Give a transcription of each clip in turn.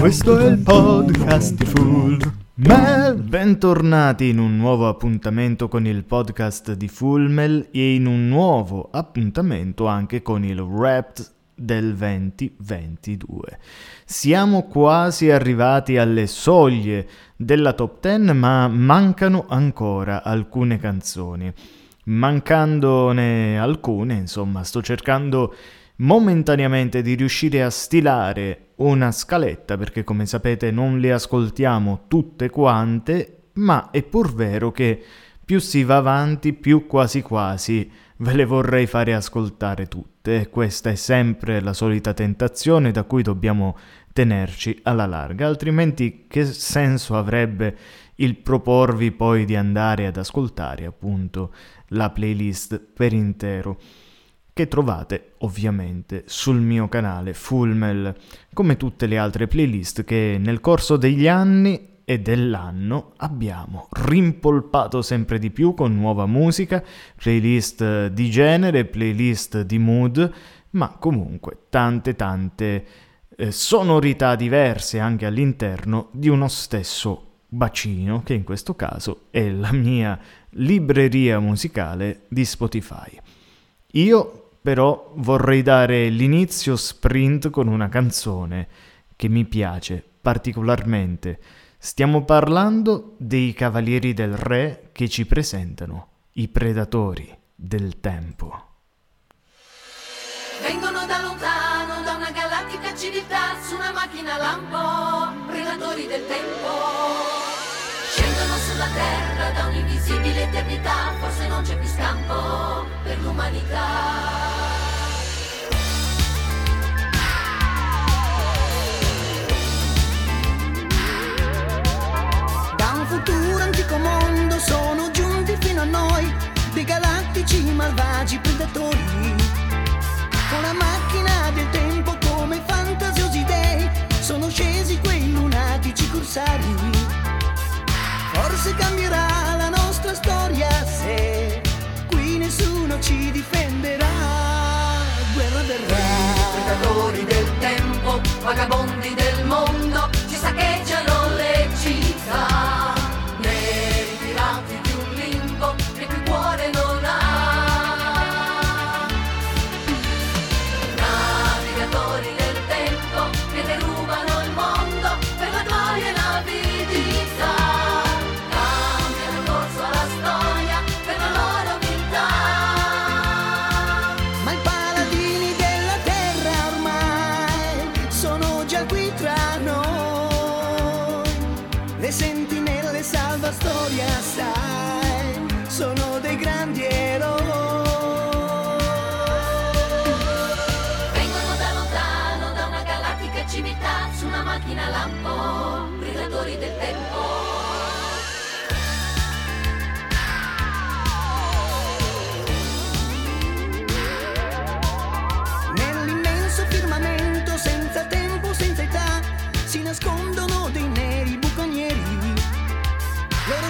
Questo è il podcast di Full Mel. Bentornati in un nuovo appuntamento con il podcast di Full Mel e in un nuovo appuntamento anche con il Wrapped del 2022. Siamo quasi arrivati alle soglie della top 10, ma mancano ancora alcune canzoni. Mancandone alcune, insomma, sto cercando momentaneamente di riuscire a stilare una scaletta, perché come sapete non le ascoltiamo tutte quante, ma è pur vero che più si va avanti, più quasi quasi ve le vorrei fare ascoltare tutte. Questa è sempre la solita tentazione da cui dobbiamo tenerci alla larga, altrimenti che senso avrebbe il proporvi poi di andare ad ascoltare appunto la playlist per intero, che trovate ovviamente sul mio canale Full Mel, come tutte le altre playlist che nel corso degli anni e dell'anno abbiamo rimpolpato sempre di più con nuova musica, playlist di genere, playlist di mood, ma comunque tante sonorità diverse anche all'interno di uno stesso bacino, che in questo caso è la mia libreria musicale di Spotify. Io però vorrei dare l'inizio sprint con una canzone che mi piace particolarmente. Stiamo parlando dei Cavalieri del Re che ci presentano i Predatori del Tempo. Vengono da lontano, da una galattica civiltà, su una macchina lampo, Predatori del Tempo. Scendono sulla terra da un'invisibile eternità, forse non c'è più scampo per l'umanità. Futuro antico mondo sono giunti fino a noi dei galattici malvagi predatori, con la macchina del tempo come fantasiosi dei sono scesi quei lunatici corsari. Forse cambierà la nostra storia se qui nessuno ci difenderà. Guerra verrà. Predatori del tempo, vagabondi del mondo, ci saccheggiano le città.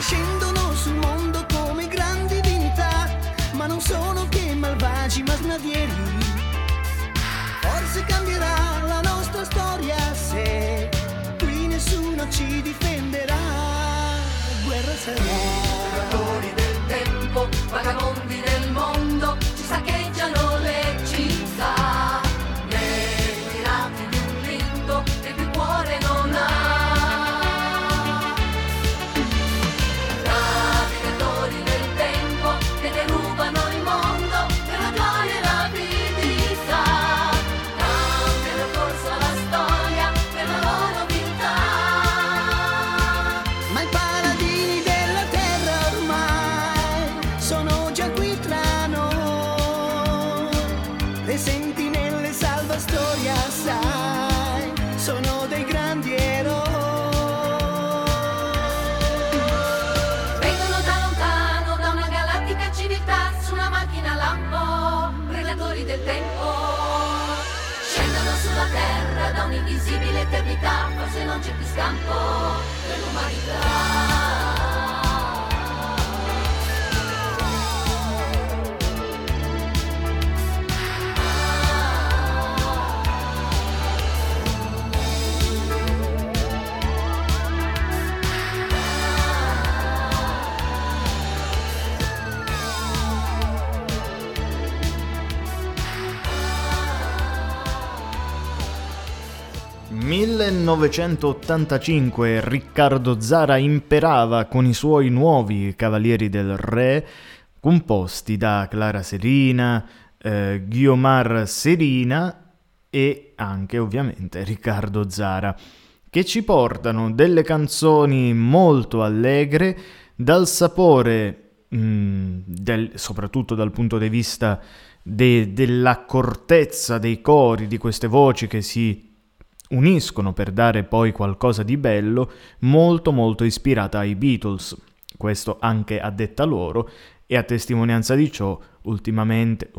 Scendono sul mondo come grandi divinità, ma non sono che malvagi masnadieri. Forse cambierà la nostra storia se qui nessuno ci difenderà. Guerra sarà. Predatori del tempo, vagabondi del mondo, ci saccheggiano le città. Invisibile eternità, forse non c'è più scampo per l'umanità. 1985 Riccardo Zara imperava con i suoi nuovi Cavalieri del Re, composti da Clara Serina, Ghiomar Serina e anche ovviamente Riccardo Zara, che ci portano delle canzoni molto allegre, dal sapore, soprattutto dal punto di vista dell'accortezza dei cori, di queste voci che si uniscono per dare poi qualcosa di bello, molto molto ispirata ai Beatles, questo anche a detta loro, e a testimonianza di ciò ultimamente,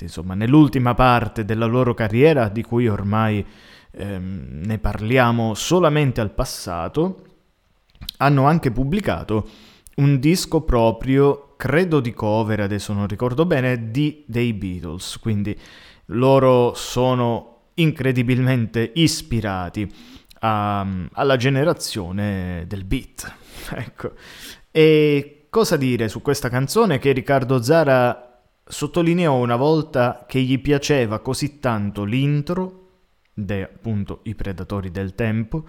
insomma, nell'ultima parte della loro carriera, di cui ormai ne parliamo solamente al passato, hanno anche pubblicato un disco proprio, credo di cover, adesso non ricordo bene, dei Beatles, quindi loro sono incredibilmente ispirati alla generazione del beat, ecco. E cosa dire su questa canzone, che Riccardo Zara sottolineò una volta che gli piaceva così tanto l'intro di, appunto, I Predatori del Tempo,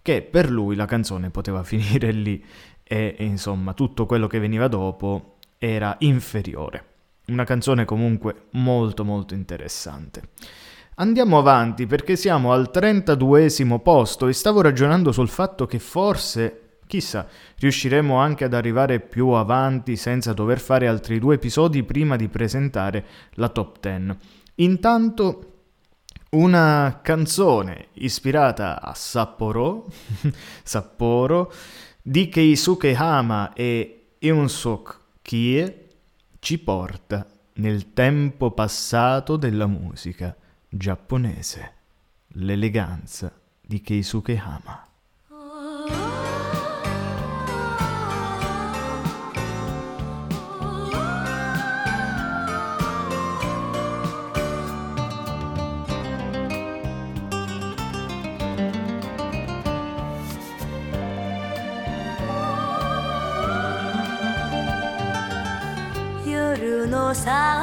che per lui la canzone poteva finire lì e insomma tutto quello che veniva dopo era inferiore. Una canzone comunque molto molto interessante. Andiamo avanti, perché siamo al 32esimo posto e stavo ragionando sul fatto che forse, chissà, riusciremo anche ad arrivare più avanti senza dover fare altri 2 episodi prima di presentare la top 10. Intanto una canzone ispirata a Sapporo di Keisuke Hama e Eunso Kie ci porta nel tempo passato della musica giapponese, l'eleganza di Keisuke Hama. Yoru no sa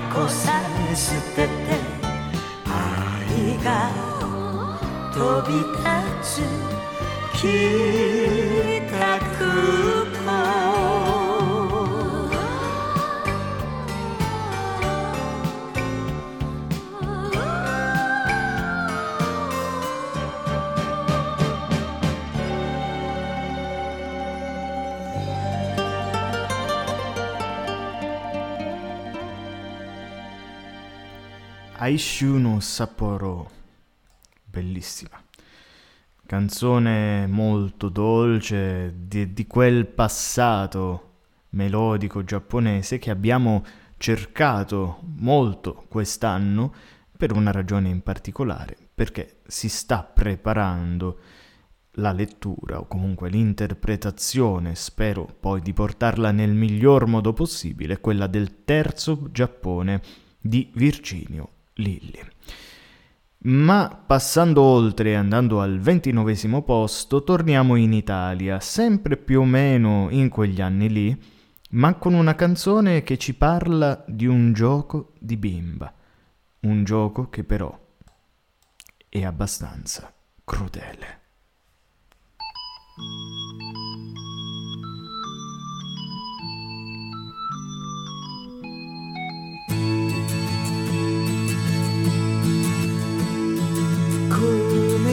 箱さん捨てて愛が飛び立つ北空港Aishu no Sapporo, bellissima canzone, molto dolce di quel passato melodico giapponese che abbiamo cercato molto quest'anno per una ragione in particolare, perché si sta preparando la lettura o comunque l'interpretazione, spero poi di portarla nel miglior modo possibile, quella del Terzo Giappone di Virginio Lilli. Ma passando oltre e andando al 29° posto, torniamo in Italia, sempre più o meno in quegli anni lì, ma con una canzone che ci parla di un gioco di bimba, un gioco che però è abbastanza crudele.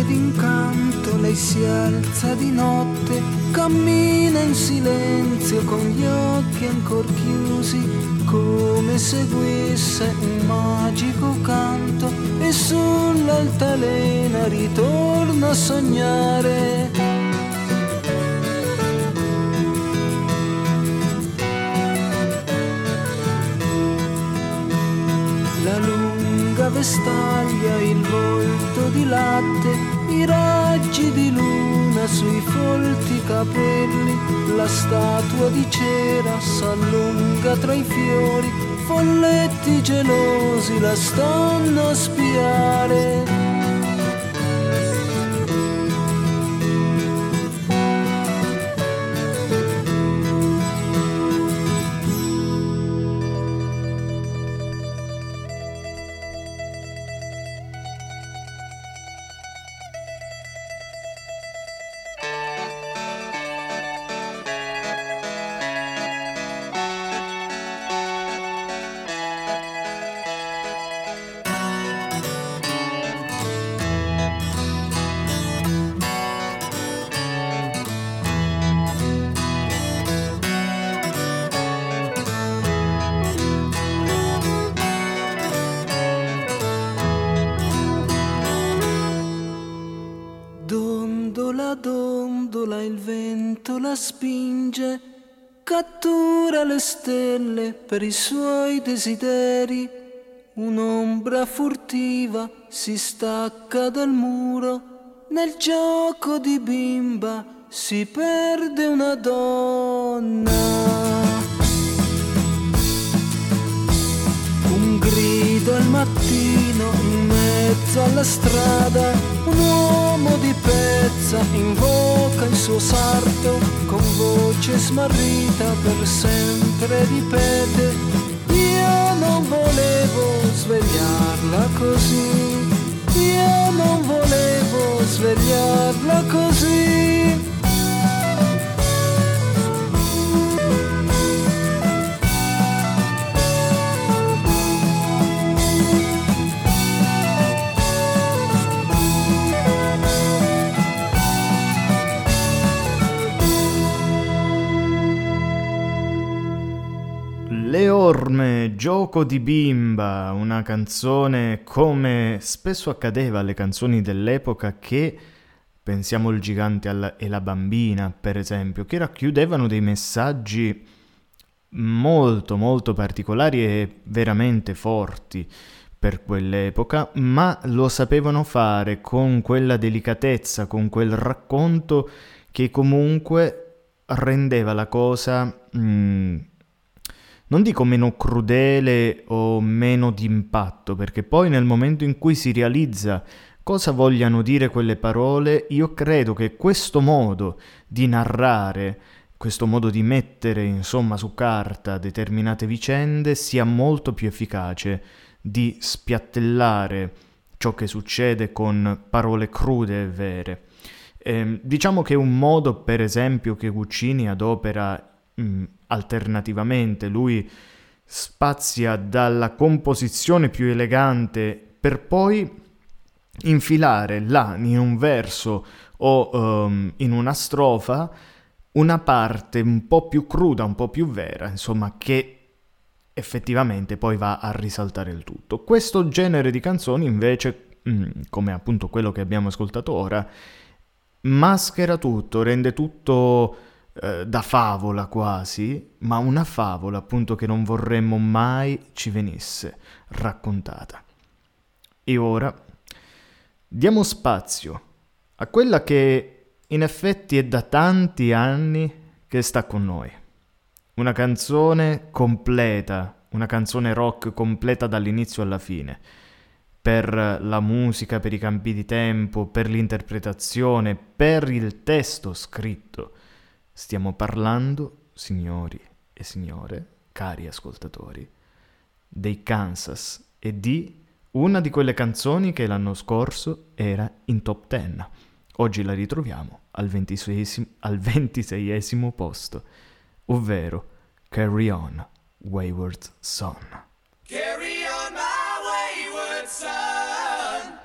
D'incanto lei si alza di notte, cammina in silenzio con gli occhi ancor chiusi, come seguisse un magico canto, e sull'altalena ritorna a sognare. La lunga vestaglia, il volto di latte, i raggi di luna sui folti capelli, la statua di cera s'allunga tra i fiori, folletti gelosi la stanno a spiare. Spinge, cattura le stelle per i suoi desideri, un'ombra furtiva si stacca dal muro, nel gioco di bimba si perde una donna. Un grido al mattino in mezzo alla strada, un uomo di pezza invoca il suo sarto, con voce smarrita per sempre ripete: io non volevo svegliarla così, io non volevo svegliarla così. Le Orme, gioco di bimba, una canzone, come spesso accadeva alle canzoni dell'epoca, che, pensiamo Il gigante e la bambina per esempio, che racchiudevano dei messaggi molto molto particolari e veramente forti per quell'epoca, ma lo sapevano fare con quella delicatezza, con quel racconto che comunque rendeva la cosa... non dico meno crudele o meno d'impatto, perché poi nel momento in cui si realizza cosa vogliano dire quelle parole, io credo che questo modo di narrare questo modo di mettere, insomma, su carta determinate vicende sia molto più efficace di spiattellare ciò che succede con parole crude e vere. Diciamo che un modo, per esempio, che Guccini adopera alternativamente, lui spazia dalla composizione più elegante per poi infilare là in un verso o in una strofa una parte un po' più cruda, un po' più vera, insomma, che effettivamente poi va a risaltare il tutto. Questo genere di canzoni invece, come appunto quello che abbiamo ascoltato ora, maschera tutto, rende tutto da favola quasi, ma una favola appunto che non vorremmo mai ci venisse raccontata. E ora diamo spazio a quella che in effetti è da tanti anni che sta con noi. Una canzone completa, una canzone rock completa dall'inizio alla fine, per la musica, per i cambi di tempo, per l'interpretazione, per il testo scritto. Stiamo parlando, signori e signore, cari ascoltatori, dei Kansas e di una di quelle canzoni che l'anno scorso era in top 10. Oggi la ritroviamo al 26esimo posto, ovvero Carry On Wayward Son. Carry on my wayward son,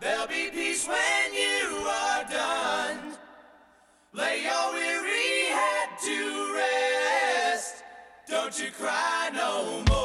there'll be peace when you are done. Lay your weary head to rest, don't you cry no more.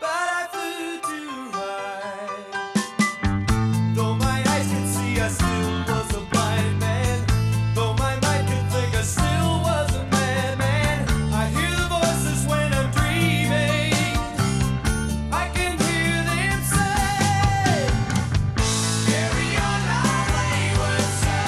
but I flew too high. Though my eyes could see, I still was a blind man. Though my mind could think, I still was a madman. I hear the voices when I'm dreaming, I can hear them say, carry on my wayward son.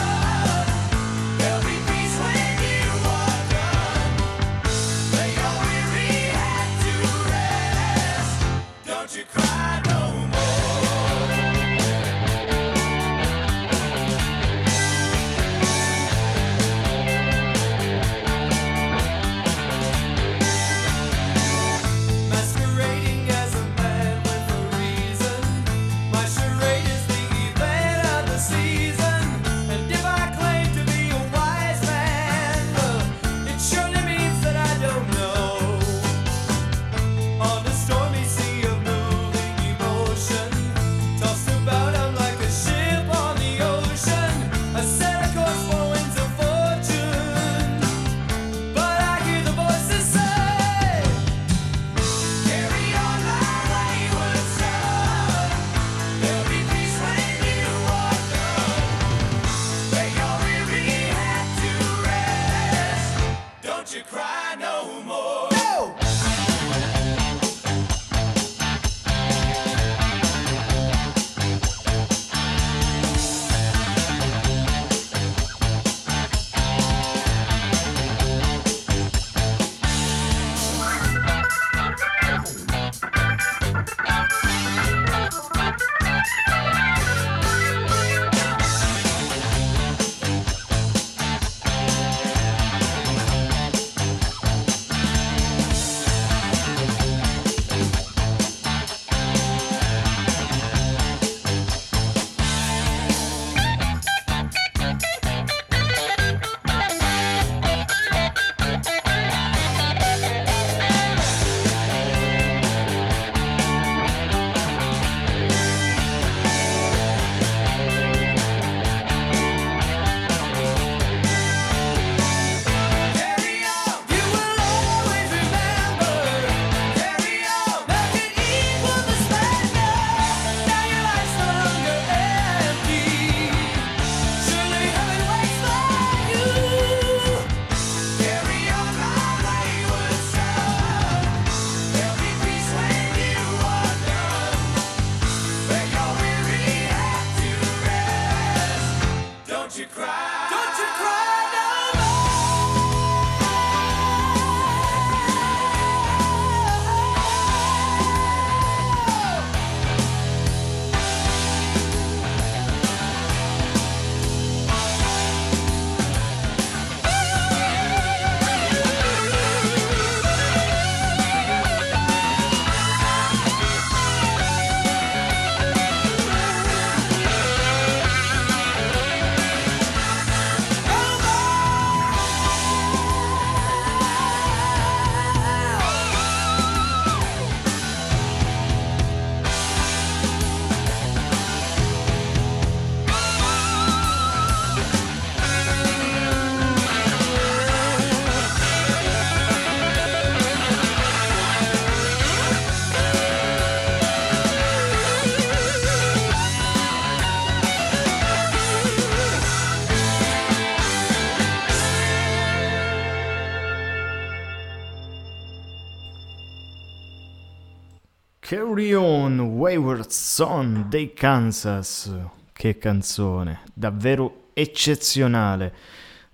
Carry On Wayward Son dei Kansas. Che canzone, davvero eccezionale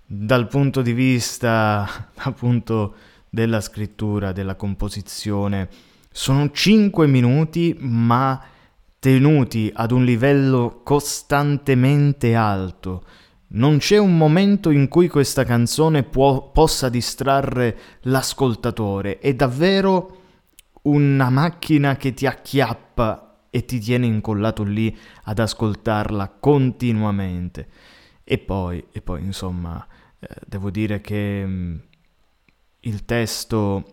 dal punto di vista appunto della scrittura, della composizione. Sono 5 minuti ma tenuti ad un livello costantemente alto. Non c'è un momento in cui questa canzone possa distrarre l'ascoltatore. È davvero una macchina che ti acchiappa e ti tiene incollato lì ad ascoltarla continuamente. E poi insomma, devo dire che il testo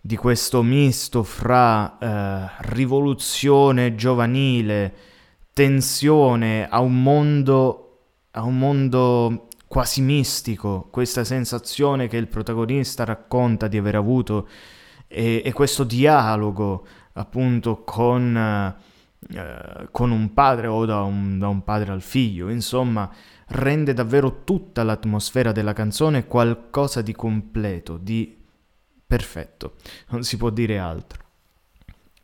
di questo misto fra rivoluzione giovanile, tensione a un mondo quasi mistico, questa sensazione che il protagonista racconta di aver avuto e questo dialogo appunto con un padre o da un padre al figlio, insomma, rende davvero tutta l'atmosfera della canzone qualcosa di completo, di perfetto, non si può dire altro.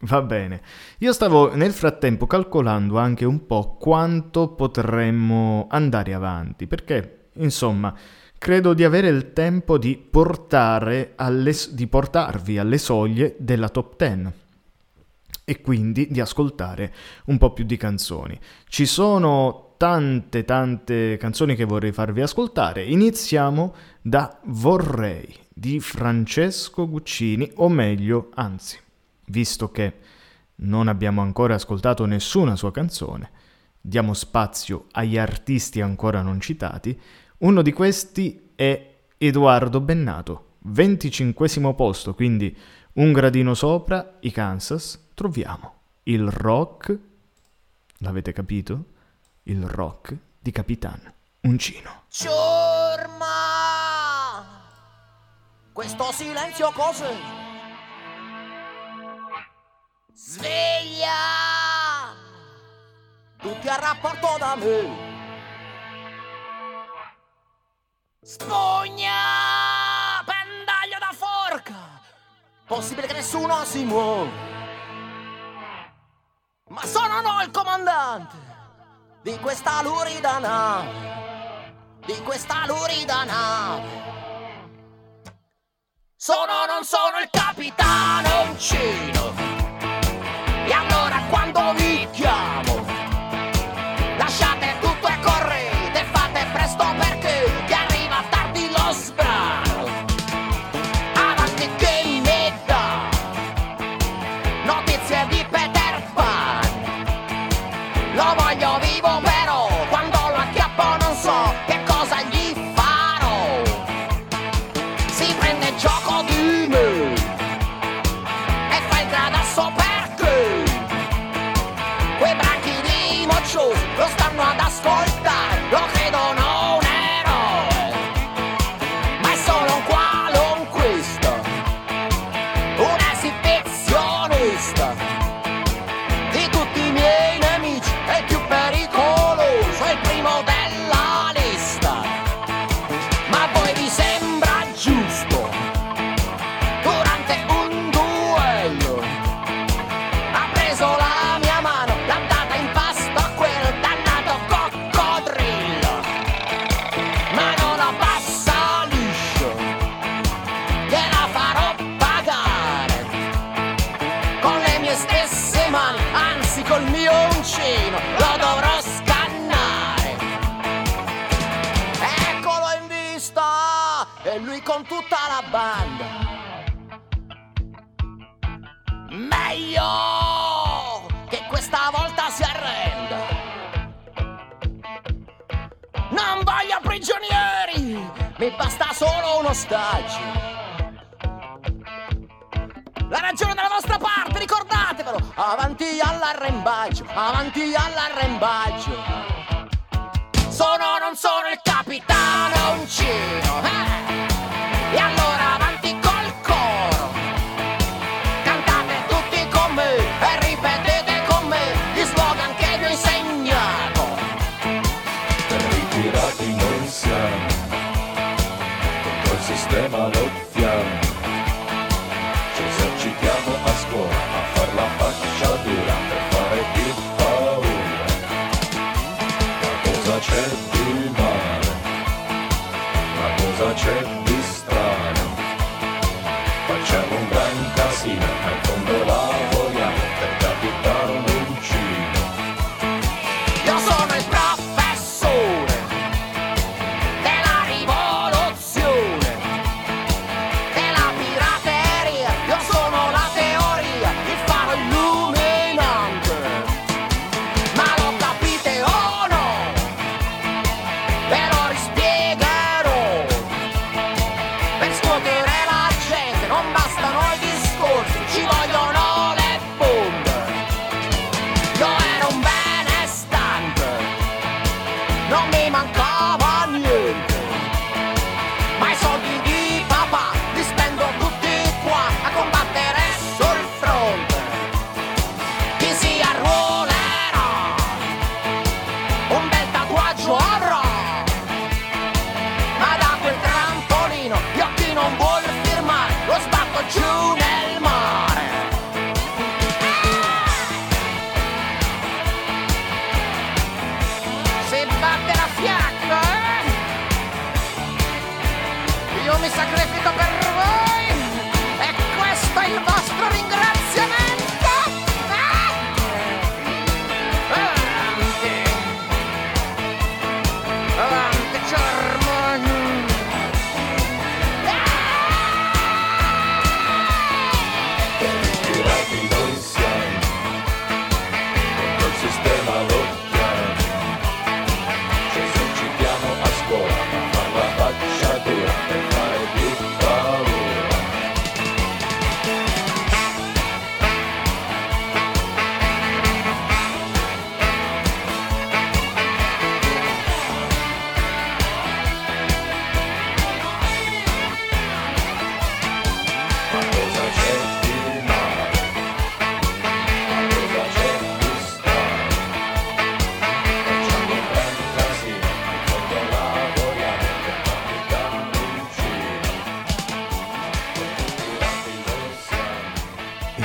Va bene, io stavo nel frattempo calcolando anche un po' quanto potremmo andare avanti, perché insomma credo di avere il tempo di portarvi alle soglie della top 10 e quindi di ascoltare un po' più di canzoni. Ci sono tante canzoni che vorrei farvi ascoltare. Iniziamo da Vorrei di Francesco Guccini, o meglio, anzi, visto che non abbiamo ancora ascoltato nessuna sua canzone, diamo spazio agli artisti ancora non citati. Uno di questi è Edoardo Bennato, 25° posto, quindi un gradino sopra i Kansas. Troviamo il rock, l'avete capito? Il rock di Capitan Uncino. Ciorma! Questo silenzio cos'è? Sveglia! Tutti al rapporto da me. Spugna! Pendaglio da forca! Possibile che nessuno si muova. Ma sono noi il comandante di questa lurida nave. Di questa lurida nave. Sono o non sono il capitano Uncino. E allora quando vi chiamo, lasciate tutto e correte, fate presto perché vi arriva tardi lo sbrano. Avanti che ne dà notizie di Peter Pan. Lo voglio vivo però, quando lo acchiappo non so che cosa gli farò. Si prende il gioco di me e fa il gradasso per lo stanno ad ascoltare, lo credono un eroe, ma è solo un qualunquista, un esibizionista. Di tutti i miei nemici è il più pericoloso, è il primo della lista. Ma a voi vi sembra giusto, durante un duello, ha preso la mia mano, l'ha data in lo dovrò scannare. Eccolo in vista, e lui con tutta la banda. Meglio che questa volta si arrenda. Non voglio prigionieri, mi basta solo un ostaggio. La ragione dalla vostra parte, ricordatevelo! Avanti all'arrembaggio, avanti all'arrembaggio. Sono o non sono il capitano Uncino, eh? E allora avanti col coro. Cantate tutti con me e ripetete con me gli slogan che vi ho insegnato. Ritirati noi siamo, contro il sistema lottiamo. Ci esercitiamo a scuola, a fare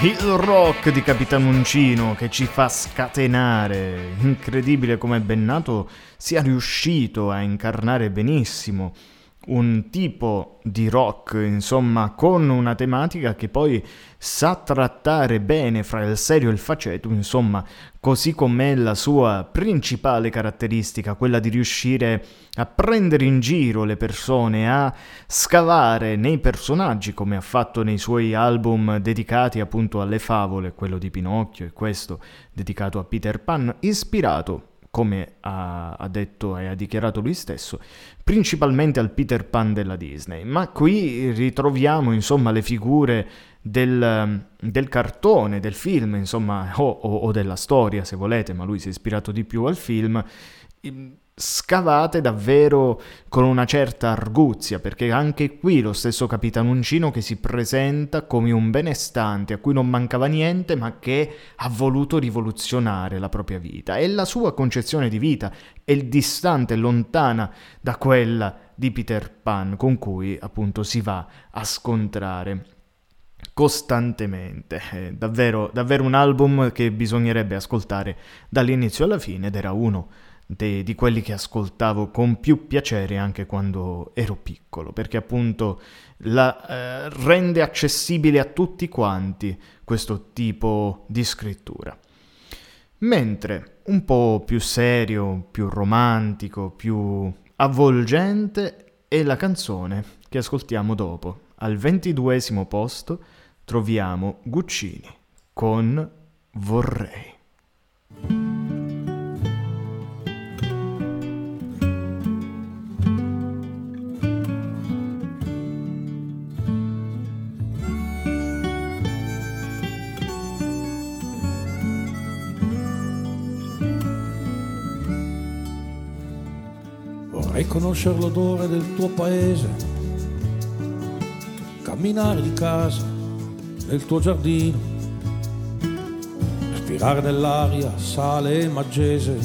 il rock di Capitan Uncino che ci fa scatenare. Incredibile come Bennato sia riuscito a incarnare benissimo un tipo di rock, insomma, con una tematica che poi sa trattare bene fra il serio e il faceto, insomma, così com'è la sua principale caratteristica, quella di riuscire a prendere in giro le persone, a scavare nei personaggi, come ha fatto nei suoi album dedicati appunto alle favole, quello di Pinocchio e questo dedicato a Peter Pan, ispirato, come ha detto e ha dichiarato lui stesso, principalmente al Peter Pan della Disney. Ma qui ritroviamo, insomma, le figure del cartone, del film, insomma, o della storia, se volete, ma lui si è ispirato di più al film, scavate davvero con una certa arguzia, perché anche qui lo stesso Capitan Uncino che si presenta come un benestante a cui non mancava niente, ma che ha voluto rivoluzionare la propria vita, e la sua concezione di vita è distante e lontana da quella di Peter Pan, con cui appunto si va a scontrare costantemente. È davvero un album che bisognerebbe ascoltare dall'inizio alla fine, ed era uno di quelli che ascoltavo con più piacere anche quando ero piccolo, perché appunto rende accessibile a tutti quanti questo tipo di scrittura. Mentre un po' più serio, più romantico, più avvolgente è la canzone che ascoltiamo dopo. Al 22° posto troviamo Guccini con Vorrei. Vorrei conoscere l'odore del tuo paese, camminare di casa nel tuo giardino, respirare nell'aria sale e maggese,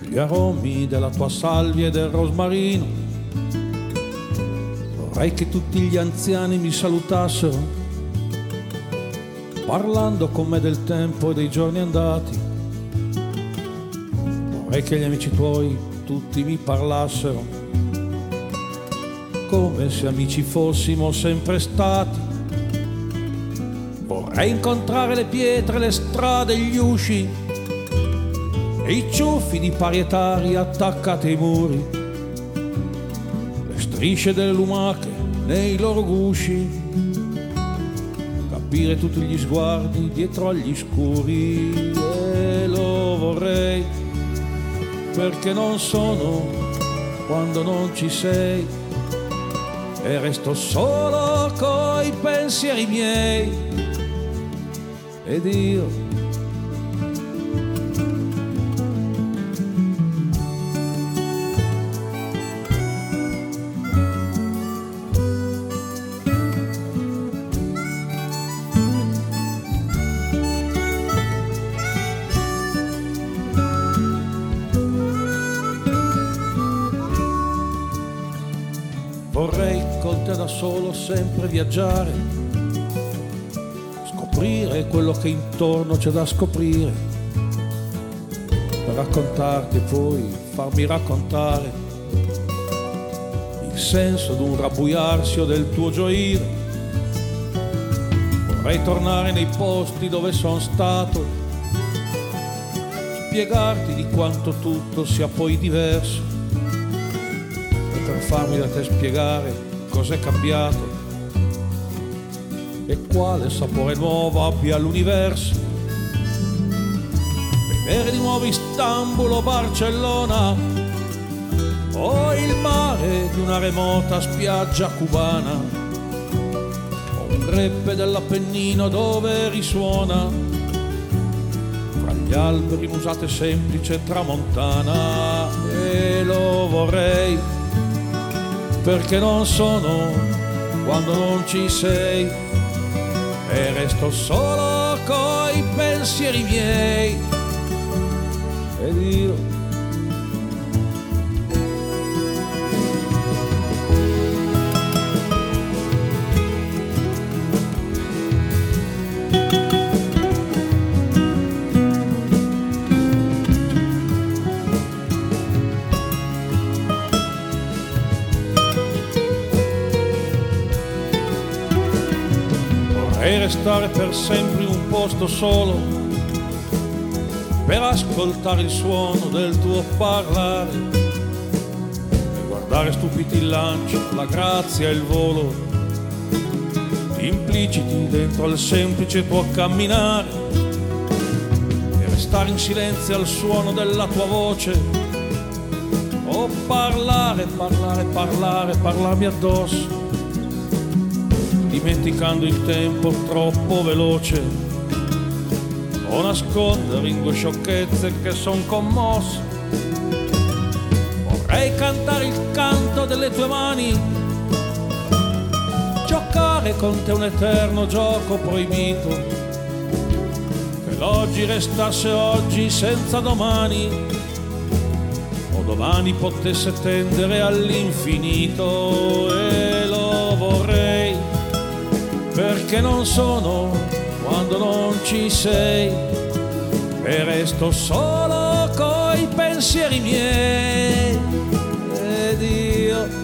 gli aromi della tua salvia e del rosmarino. Vorrei che tutti gli anziani mi salutassero, parlando con me del tempo e dei giorni andati. Vorrei che gli amici tuoi tutti mi parlassero come se amici fossimo sempre stati. Vorrei incontrare le pietre, le strade, gli usci e i ciuffi di parietari attaccati ai muri, le strisce delle lumache nei loro gusci, capire tutti gli sguardi dietro agli scuri. E lo vorrei perché non sono quando non ci sei e resto solo coi pensieri miei ed io. Solo sempre viaggiare, scoprire quello che intorno c'è da scoprire, raccontarti e poi farmi raccontare il senso d'un rabbuiarsi o del tuo gioire. Vorrei tornare nei posti dove sono stato, spiegarti di quanto tutto sia poi diverso, e per farmi da te spiegare cos'è cambiato e quale sapore nuovo abbia l'universo. Vedere di nuovo Istanbul o Barcellona o il mare di una remota spiaggia cubana o un greppe dell'Appennino dove risuona fra gli alberi musate semplice tramontana. E lo vorrei perché non sono quando non ci sei e resto solo coi pensieri miei ed io. e restare per sempre in un posto solo per ascoltare il suono del tuo parlare e guardare stupiti il lancio, la grazia e il volo impliciti dentro al semplice tuo camminare e restare in silenzio al suono della tua voce o parlare, parlare, parlare, parlarmi addosso dimenticando il tempo troppo veloce o nascondere in due sciocchezze che son commosso. Vorrei cantare il canto delle tue mani, giocare con te un eterno gioco proibito, che l'oggi restasse oggi senza domani o domani potesse tendere all'infinito. E lo vorrei perché non sono quando non ci sei e resto solo coi pensieri miei ed io.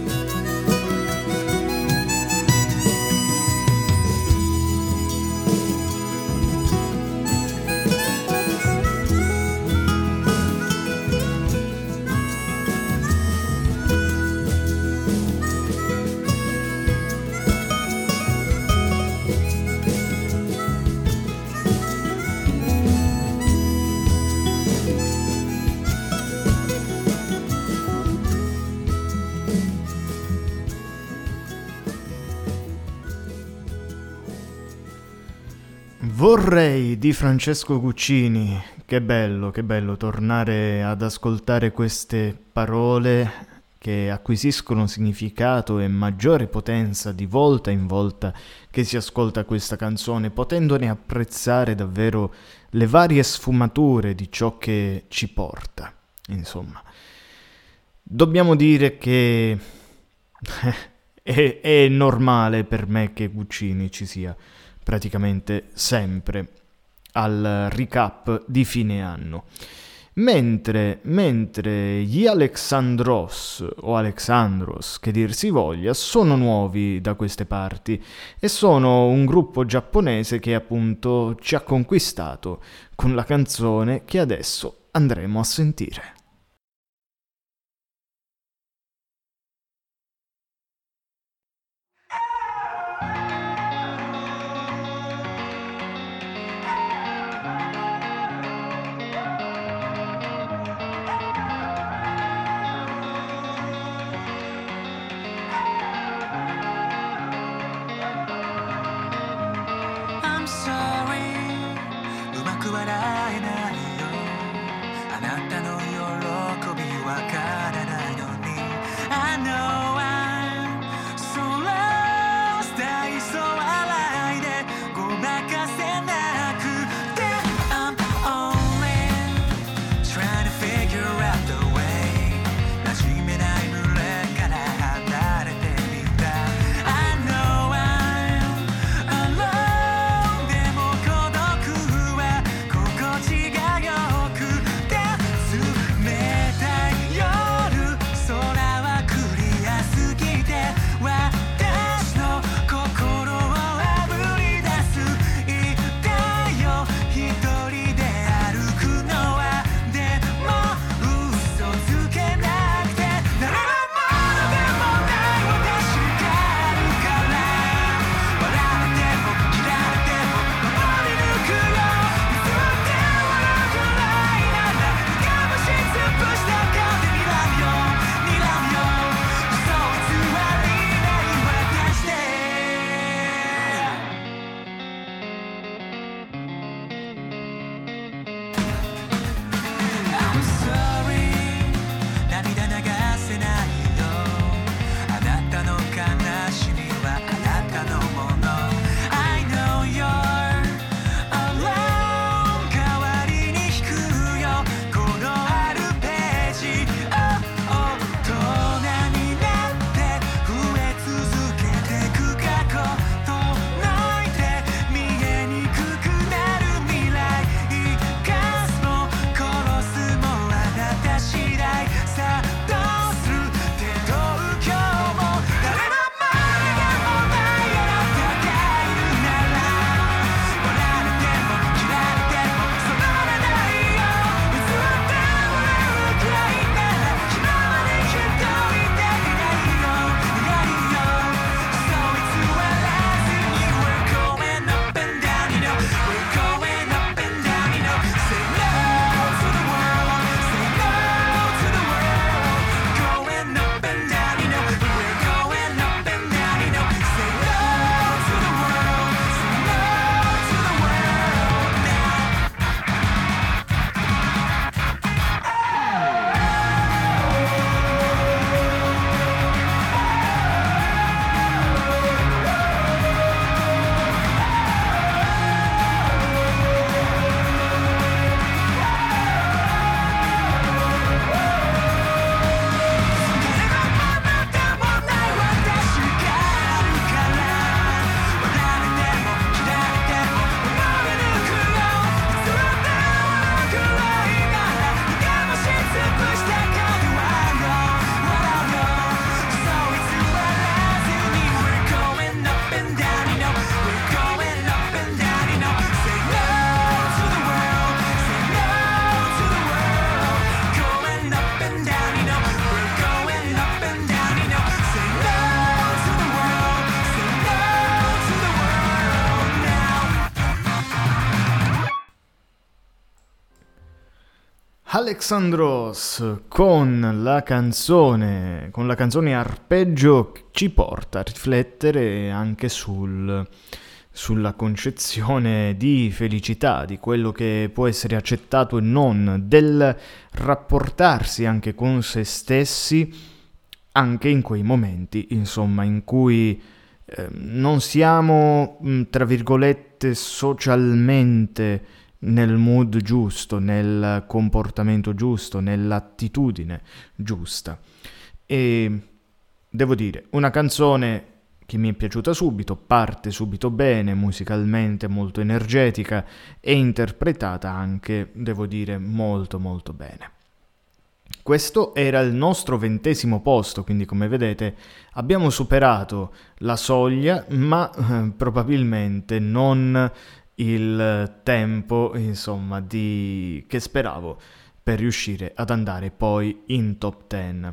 Vorrei di Francesco Guccini, che bello tornare ad ascoltare queste parole che acquisiscono significato e maggiore potenza di volta in volta che si ascolta questa canzone, potendone apprezzare davvero le varie sfumature di ciò che ci porta. Insomma, dobbiamo dire che è normale per me che Guccini ci sia praticamente sempre al recap di fine anno, mentre gli Alexandros o Alexandros che dir si voglia sono nuovi da queste parti e sono un gruppo giapponese che appunto ci ha conquistato con la canzone che adesso andremo a sentire. Sorry, うまく笑えないよ。あなたの夜 Alexandros con la canzone Arpeggio ci porta a riflettere anche sulla concezione di felicità, di quello che può essere accettato e non, del rapportarsi anche con se stessi, anche in quei momenti, insomma, in cui non siamo, tra virgolette, socialmente nel mood giusto, nel comportamento giusto, nell'attitudine giusta. E devo dire, una canzone che mi è piaciuta subito, parte subito bene, musicalmente molto energetica e interpretata anche, devo dire, molto molto bene. Questo era il nostro 20° posto, quindi come vedete abbiamo superato la soglia, ma probabilmente non il tempo, insomma, che speravo per riuscire ad andare poi in top 10.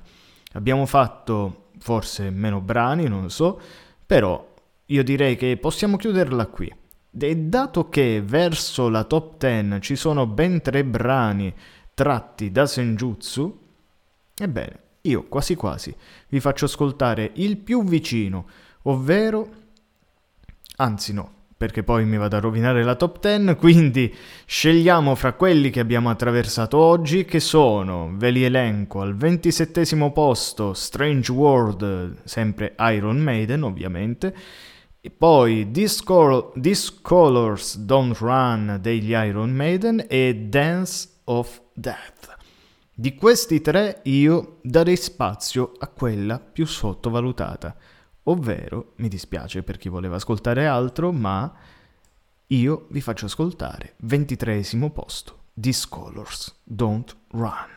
Abbiamo fatto forse meno brani, non so, però io direi che possiamo chiuderla qui. E dato che verso la top 10 ci sono ben 3 brani tratti da Senjutsu, ebbene, io quasi quasi vi faccio ascoltare il più vicino, ovvero, anzi no, perché poi mi vado a rovinare la top 10, quindi scegliamo fra quelli che abbiamo attraversato oggi, che sono, ve li elenco, al 27° posto Strange World, sempre Iron Maiden ovviamente, e poi These Colors Don't Run degli Iron Maiden e Dance of Death. Di questi 3 io darei spazio a quella più sottovalutata, ovvero, mi dispiace per chi voleva ascoltare altro, ma io vi faccio ascoltare 23° posto, These Colors Don't Run.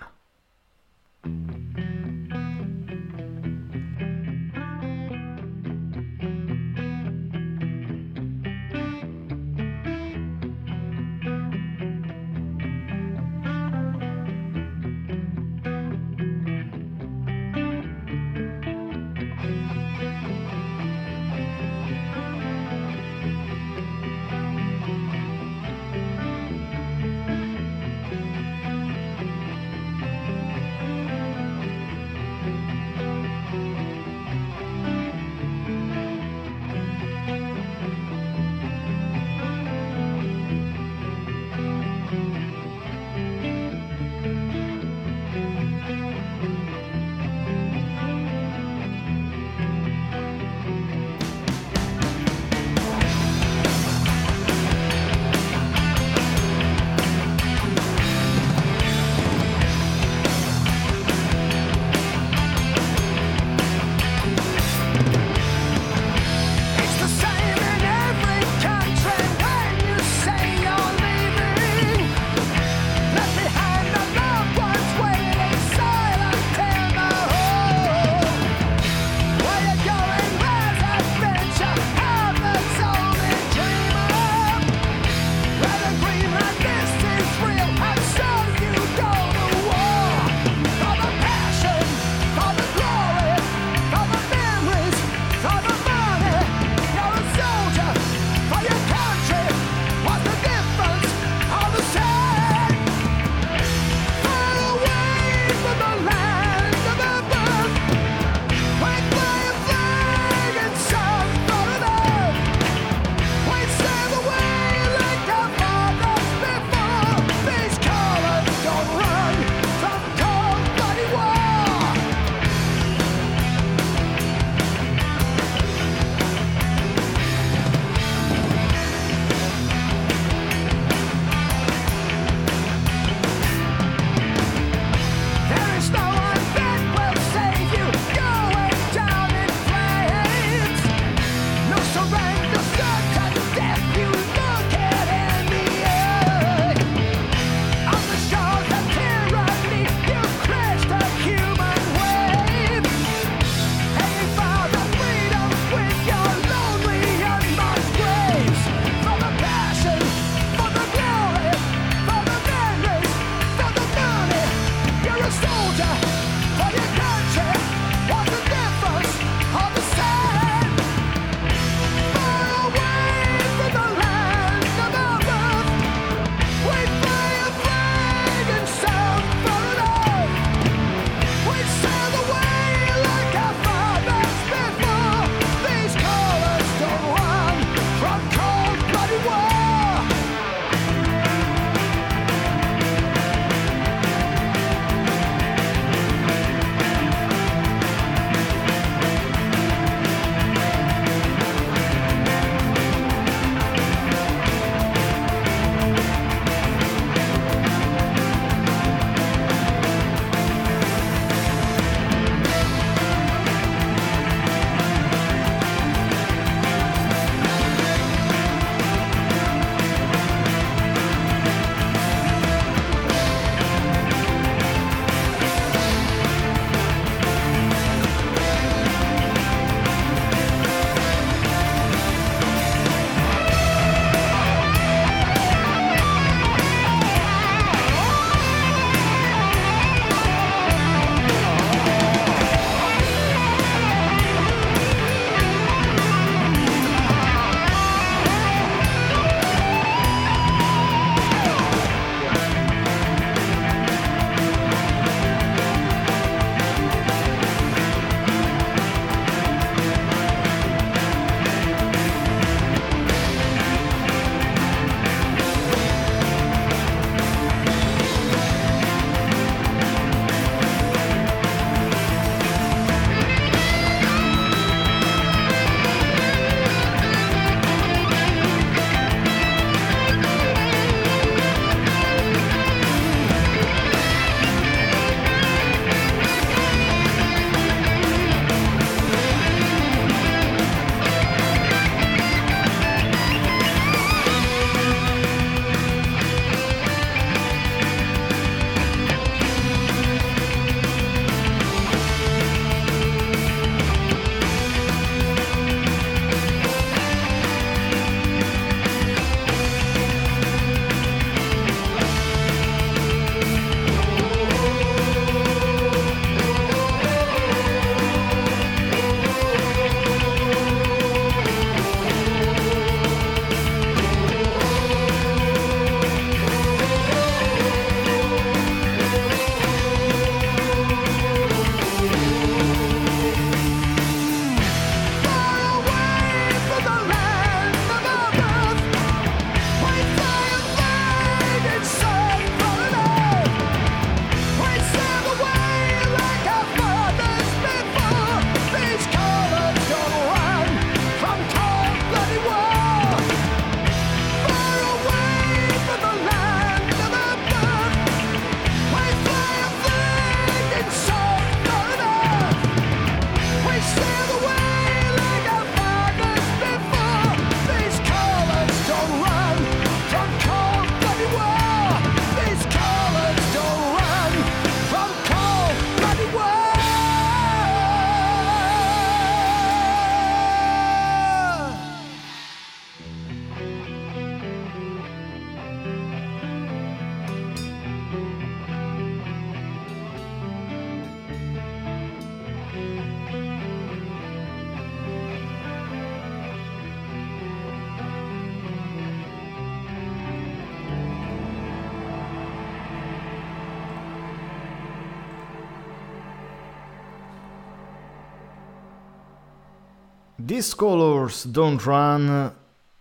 These Colors Don't Run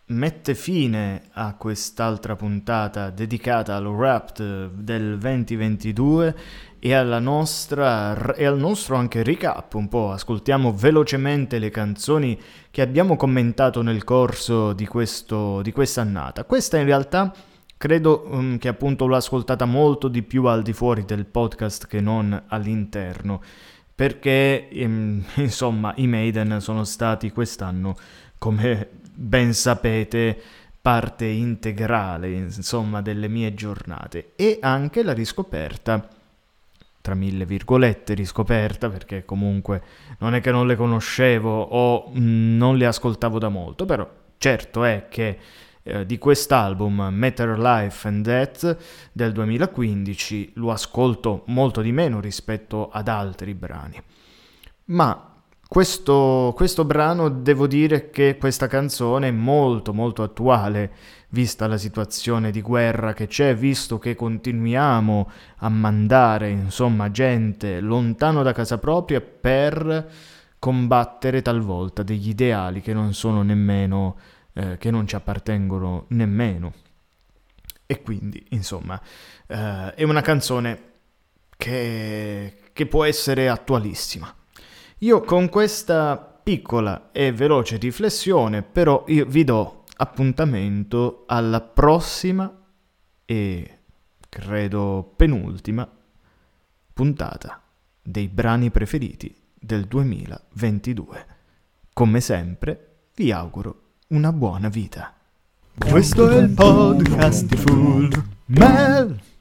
mette fine a quest'altra puntata dedicata all'Wrapped del 2022 e alla nostra, e al nostro anche recap un po'. Ascoltiamo velocemente le canzoni che abbiamo commentato nel corso di quest'annata. Questa in realtà credo che appunto l'ho ascoltata molto di più al di fuori del podcast che non all'interno, perché insomma i Maiden sono stati quest'anno, come ben sapete, parte integrale insomma delle mie giornate, e anche la riscoperta, tra mille virgolette riscoperta, perché comunque non è che non le conoscevo o non le ascoltavo da molto, però certo è che di quest'album Matter Life and Death del 2015 lo ascolto molto di meno rispetto ad altri brani, ma questo brano, devo dire che questa canzone è molto molto attuale, vista la situazione di guerra che c'è, visto che continuiamo a mandare insomma gente lontano da casa propria per combattere talvolta degli ideali che non sono nemmeno che non ci appartengono nemmeno. E quindi insomma è una canzone che può essere attualissima. Io con questa piccola e veloce riflessione però io vi do appuntamento alla prossima e credo penultima puntata dei brani preferiti del 2022. Come sempre vi auguro una buona vita. Questo è il podcast di Full Mel.